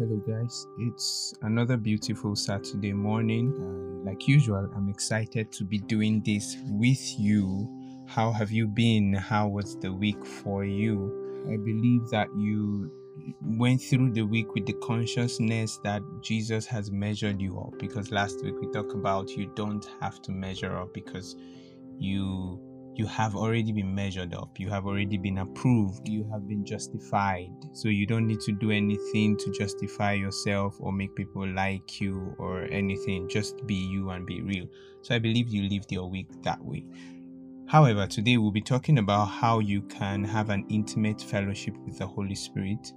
Hello guys, it's another beautiful Saturday morning, and like usual I'm excited to be doing this with you. How have you been? How was the week for you? I believe that you went through the week with the consciousness that Jesus has measured you up, because last week we talked about you don't have to measure up because you have already been measured up. You have already been approved. You have been justified. So you don't need to do anything to justify yourself or make people like you or anything. Just be you and be real. So I believe you lived your week that way. However, today we'll be talking about how you can have an intimate fellowship with the Holy Spirit.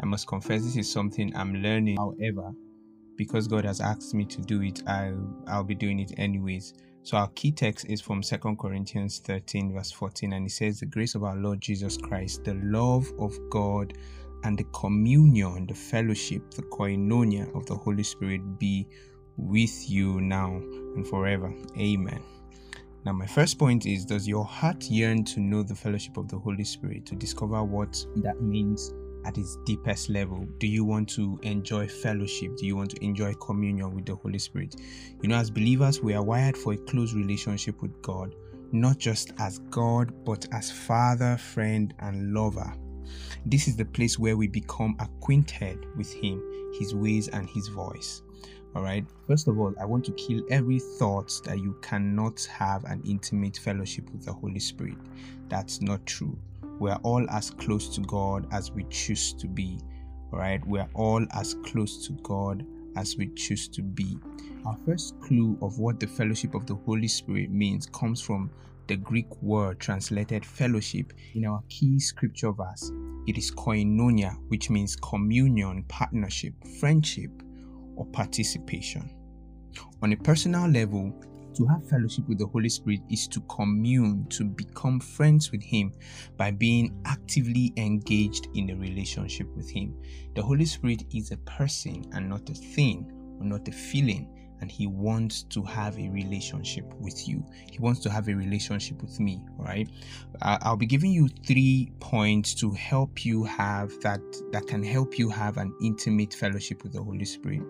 I must confess this is something I'm learning. However, because God has asked me to do it, I'll be doing it anyways. So our key text is from 2 Corinthians 13 verse 14, and it says, "The grace of our Lord Jesus Christ, the love of God, and the communion, the fellowship, the koinonia of the Holy Spirit be with you now and forever. Amen." Now my first point is, does your heart yearn to know the fellowship of the Holy Spirit, to discover what that means at its deepest level? Do you want to enjoy fellowship? Do you want to enjoy communion with the Holy Spirit? You know, as believers, we are wired for a close relationship with God, not just as God, but as Father, friend, and lover. This is the place where we become acquainted with Him, His ways, and His voice. Alright, first of all, I want to kill every thought that you cannot have an intimate fellowship with the Holy Spirit. That's not true. We are all as close to God as we choose to be. All right, we are all as close to God as we choose to be. Our first clue of what the fellowship of the Holy Spirit means comes from the Greek word translated fellowship in our key scripture verse. It is koinonia, which means communion, partnership, friendship, or participation. On a personal level, to have fellowship with the Holy Spirit is to commune, to become friends with Him by being actively engaged in a relationship with Him. The Holy Spirit is a person and not a thing or not a feeling, and He wants to have a relationship with you. He wants to have a relationship with me, all right? I'll be giving you 3 points to help you have that can help you have an intimate fellowship with the Holy Spirit.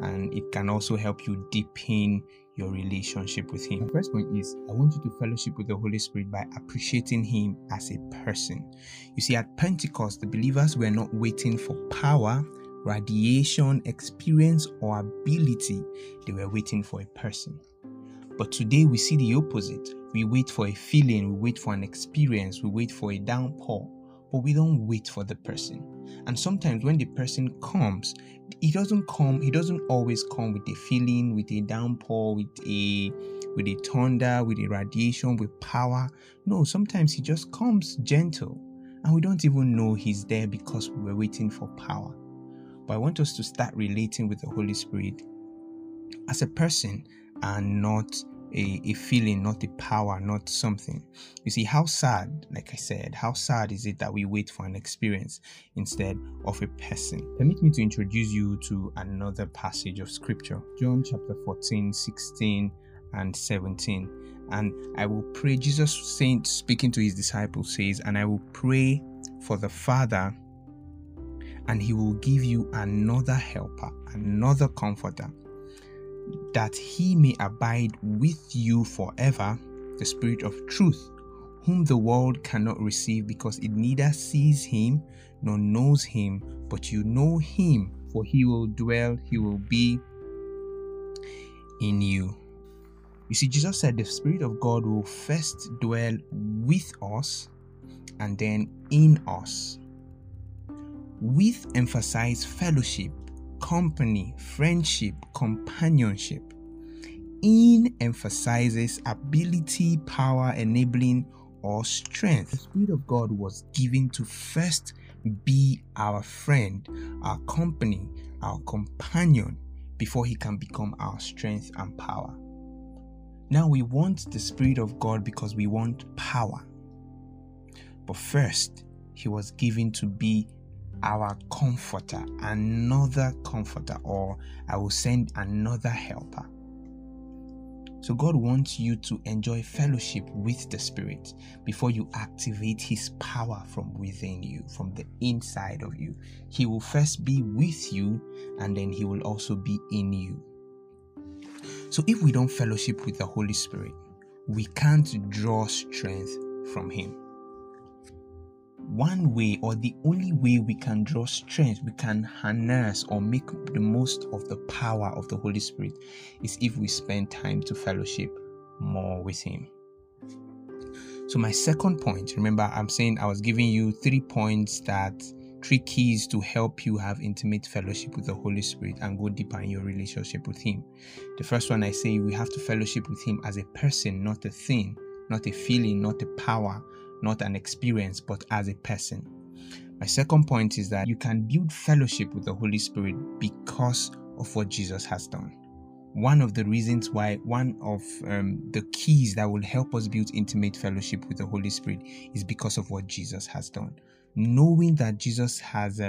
And it can also help you deepen your relationship with Him. The first point is, I want you to fellowship with the Holy Spirit by appreciating Him as a person. You see, at Pentecost, the believers were not waiting for power, radiation, experience, or ability. They were waiting for a person. But today we see the opposite. We wait for a feeling, we wait for an experience, we wait for a downpour, but we don't wait for the person. And sometimes when the person comes, he doesn't always come with a feeling, with a downpour, with a thunder, with a radiation, with power. No, sometimes he just comes gentle, and we don't even know he's there because we were waiting for power. But I want us to start relating with the Holy Spirit as a person and not a feeling, not a power, not something. You see, how sad, like I said, how sad is it that we wait for an experience instead of a person? Permit me to introduce you to another passage of scripture, John chapter 14, 16 and 17. And I will pray, Jesus saying, speaking to His disciples, says, "And I will pray for the Father, and He will give you another helper, another comforter, that He may abide with you forever, the Spirit of truth, whom the world cannot receive because it neither sees Him nor knows Him, but you know Him, for He will be in you." You see, Jesus said the Spirit of God will first dwell with us and then in us. With emphasize fellowship, company, friendship, companionship. In emphasizes ability, power, enabling, or strength. The Spirit of God was given to first be our friend, our company, our companion, before He can become our strength and power. Now we want the Spirit of God because we want power. But first, He was given to be our comforter, another comforter, or I will send another helper. So God wants you to enjoy fellowship with the Spirit before you activate His power from within you, from the inside of you. He will first be with you, and then He will also be in you. So if we don't fellowship with the Holy Spirit, we can't draw strength from Him. One way, or the only way we can draw strength, we can harness or make the most of the power of the Holy Spirit, is if we spend time to fellowship more with Him. So my second point, remember I'm saying I was giving you 3 points, that 3 keys to help you have intimate fellowship with the Holy Spirit and go deeper in your relationship with Him. The first one, I say we have to fellowship with Him as a person, not a thing, not a feeling, not a power, not an experience, but as a person. My second point is that you can build fellowship with the Holy Spirit because of what Jesus has done. One of the reasons why, one of the keys that will help us build intimate fellowship with the Holy Spirit is because of what Jesus has done. Knowing that Jesus has,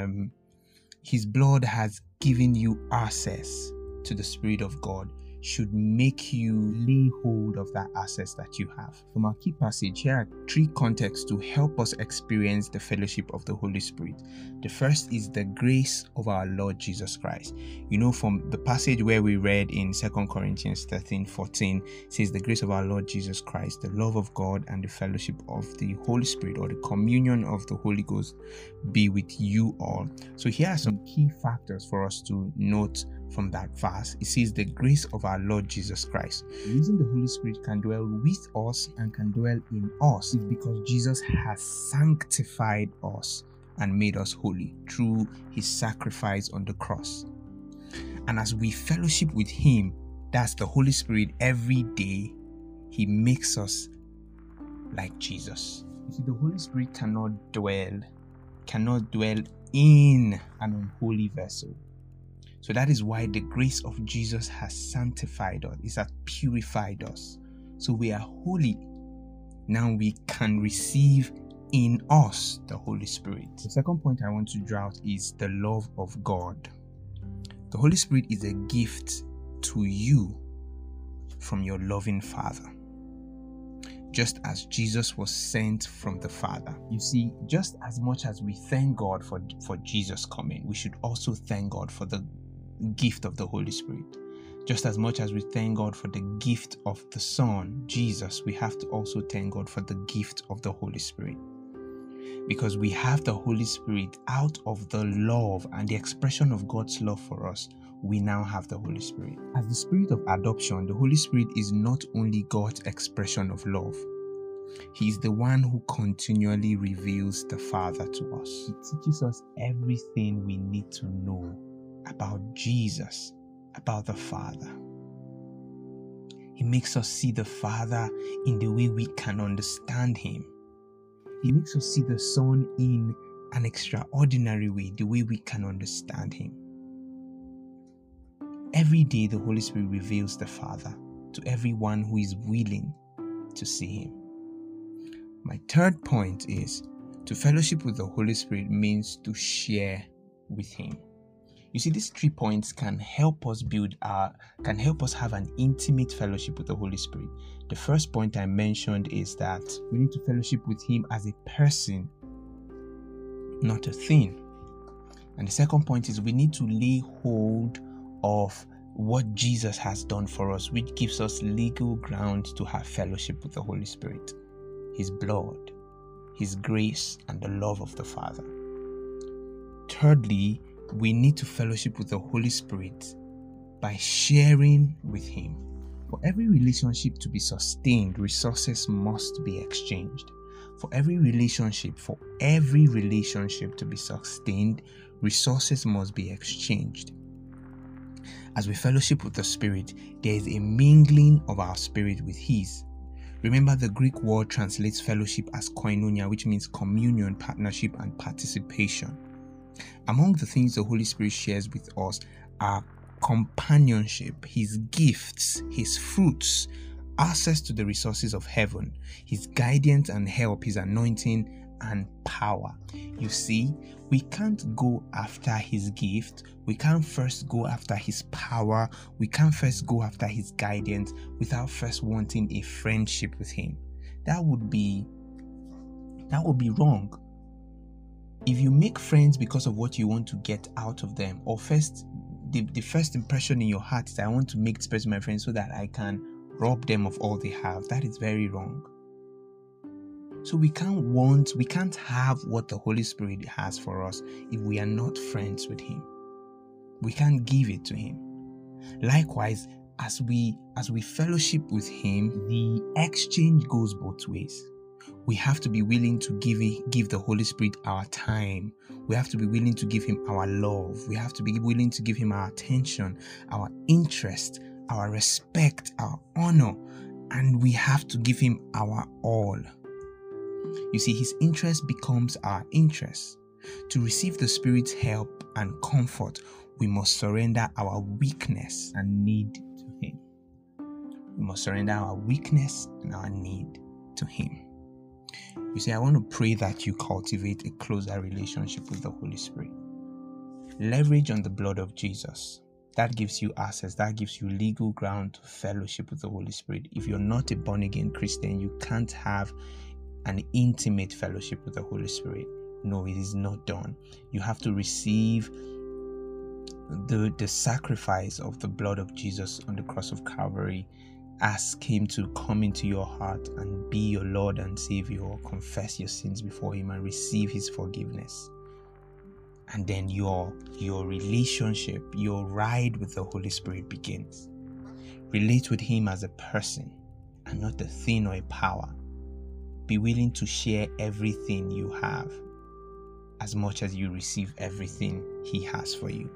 His blood has given you access to the Spirit of God, should make you lay hold of that access that you have. From our key passage, here are 3 contexts to help us experience the fellowship of the Holy Spirit. The first is the grace of our Lord Jesus Christ. You know, from the passage where we read in 2 Corinthians 13:14, it says the grace of our Lord Jesus Christ, the love of God, and the fellowship of the Holy Spirit, or the communion of the Holy Ghost, be with you all. So here are some key factors for us to note from that verse. It says the grace of our Lord Jesus Christ. The reason the Holy Spirit can dwell with us and can dwell in us is because Jesus has sanctified us and made us holy through His sacrifice on the cross. And as we fellowship with Him, that's the Holy Spirit, every day He makes us like Jesus. You see, the Holy Spirit cannot dwell in an unholy vessel. So that is why the grace of Jesus has sanctified us. It has purified us. So we are holy. Now we can receive in us the Holy Spirit. The second point I want to draw out is the love of God. The Holy Spirit is a gift to you from your loving Father, just as Jesus was sent from the Father. You see, just as much as we thank God for Jesus coming, we should also thank God for the gift of the Holy Spirit. Just as much as we thank God for the gift of the Son, Jesus, we have to also thank God for the gift of the Holy Spirit, because we have the Holy Spirit out of the love and the expression of God's love for us. We now have the Holy Spirit. As the Spirit of adoption, the Holy Spirit is not only God's expression of love. He is the one who continually reveals the Father to us. He teaches us everything we need to know about Jesus, about the Father. He makes us see the Father in the way we can understand Him. He makes us see the Son in an extraordinary way, the way we can understand Him. Every day, the Holy Spirit reveals the Father to everyone who is willing to see Him. My third point is, to fellowship with the Holy Spirit means to share with Him. You see, these 3 points can help us have an intimate fellowship with the Holy Spirit. The first point I mentioned is that we need to fellowship with Him as a person, not a thing. And the second point is we need to lay hold of what Jesus has done for us, which gives us legal ground to have fellowship with the Holy Spirit: His blood, His grace, and the love of the Father. Thirdly, we need to fellowship with the Holy Spirit by sharing with Him. For every relationship to be sustained, resources must be exchanged. For every relationship to be sustained, resources must be exchanged. As we fellowship with the Spirit, there is a mingling of our spirit with His. Remember, the Greek word translates fellowship as koinonia, which means communion, partnership, and participation. Among the things the Holy Spirit shares with us are companionship, His gifts, His fruits, access to the resources of heaven, His guidance and help, His anointing, and power. You see, we can't go after his gift. We can't first go after his power. We can't first go after his guidance without first wanting a friendship with him. That would be wrong. If you make friends because of what you want to get out of them, or first the first impression in your heart is I want to make this person my friend so that I can rob them of all they have, that is very wrong. So we can't have what the Holy Spirit has for us if we are not friends with him. We can't give it to him. Likewise, as we fellowship with him, the exchange goes both ways. We have to be willing to give the Holy Spirit our time. We have to be willing to give him our love. We have to be willing to give him our attention, our interest, our respect, our honor, and we have to give him our all. You see, his interest becomes our interest. To receive the Spirit's help and comfort, we must surrender our weakness and need to him. We must surrender our weakness and our need to him. You see, I want to pray that you cultivate a closer relationship with the Holy Spirit. Leverage on the blood of Jesus. That gives you access. That gives you legal ground to fellowship with the Holy Spirit. If you're not a born-again Christian, you can't have an intimate fellowship with the Holy Spirit. No, it is not done. You have to receive the sacrifice of the blood of Jesus on the cross of Calvary. Ask him to come into your heart and be your Lord and Savior. Confess your sins before him and receive his forgiveness. And then your relationship, your ride with the Holy Spirit begins. Relate with him as a person and not a thing or a power. Be willing to share everything you have as much as you receive everything he has for you.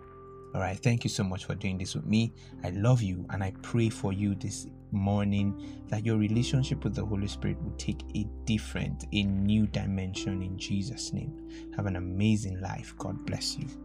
All right, thank you so much for doing this with me. I love you, and I pray for you this morning that your relationship with the Holy Spirit will take a new dimension in Jesus' name. Have an amazing life. God bless you.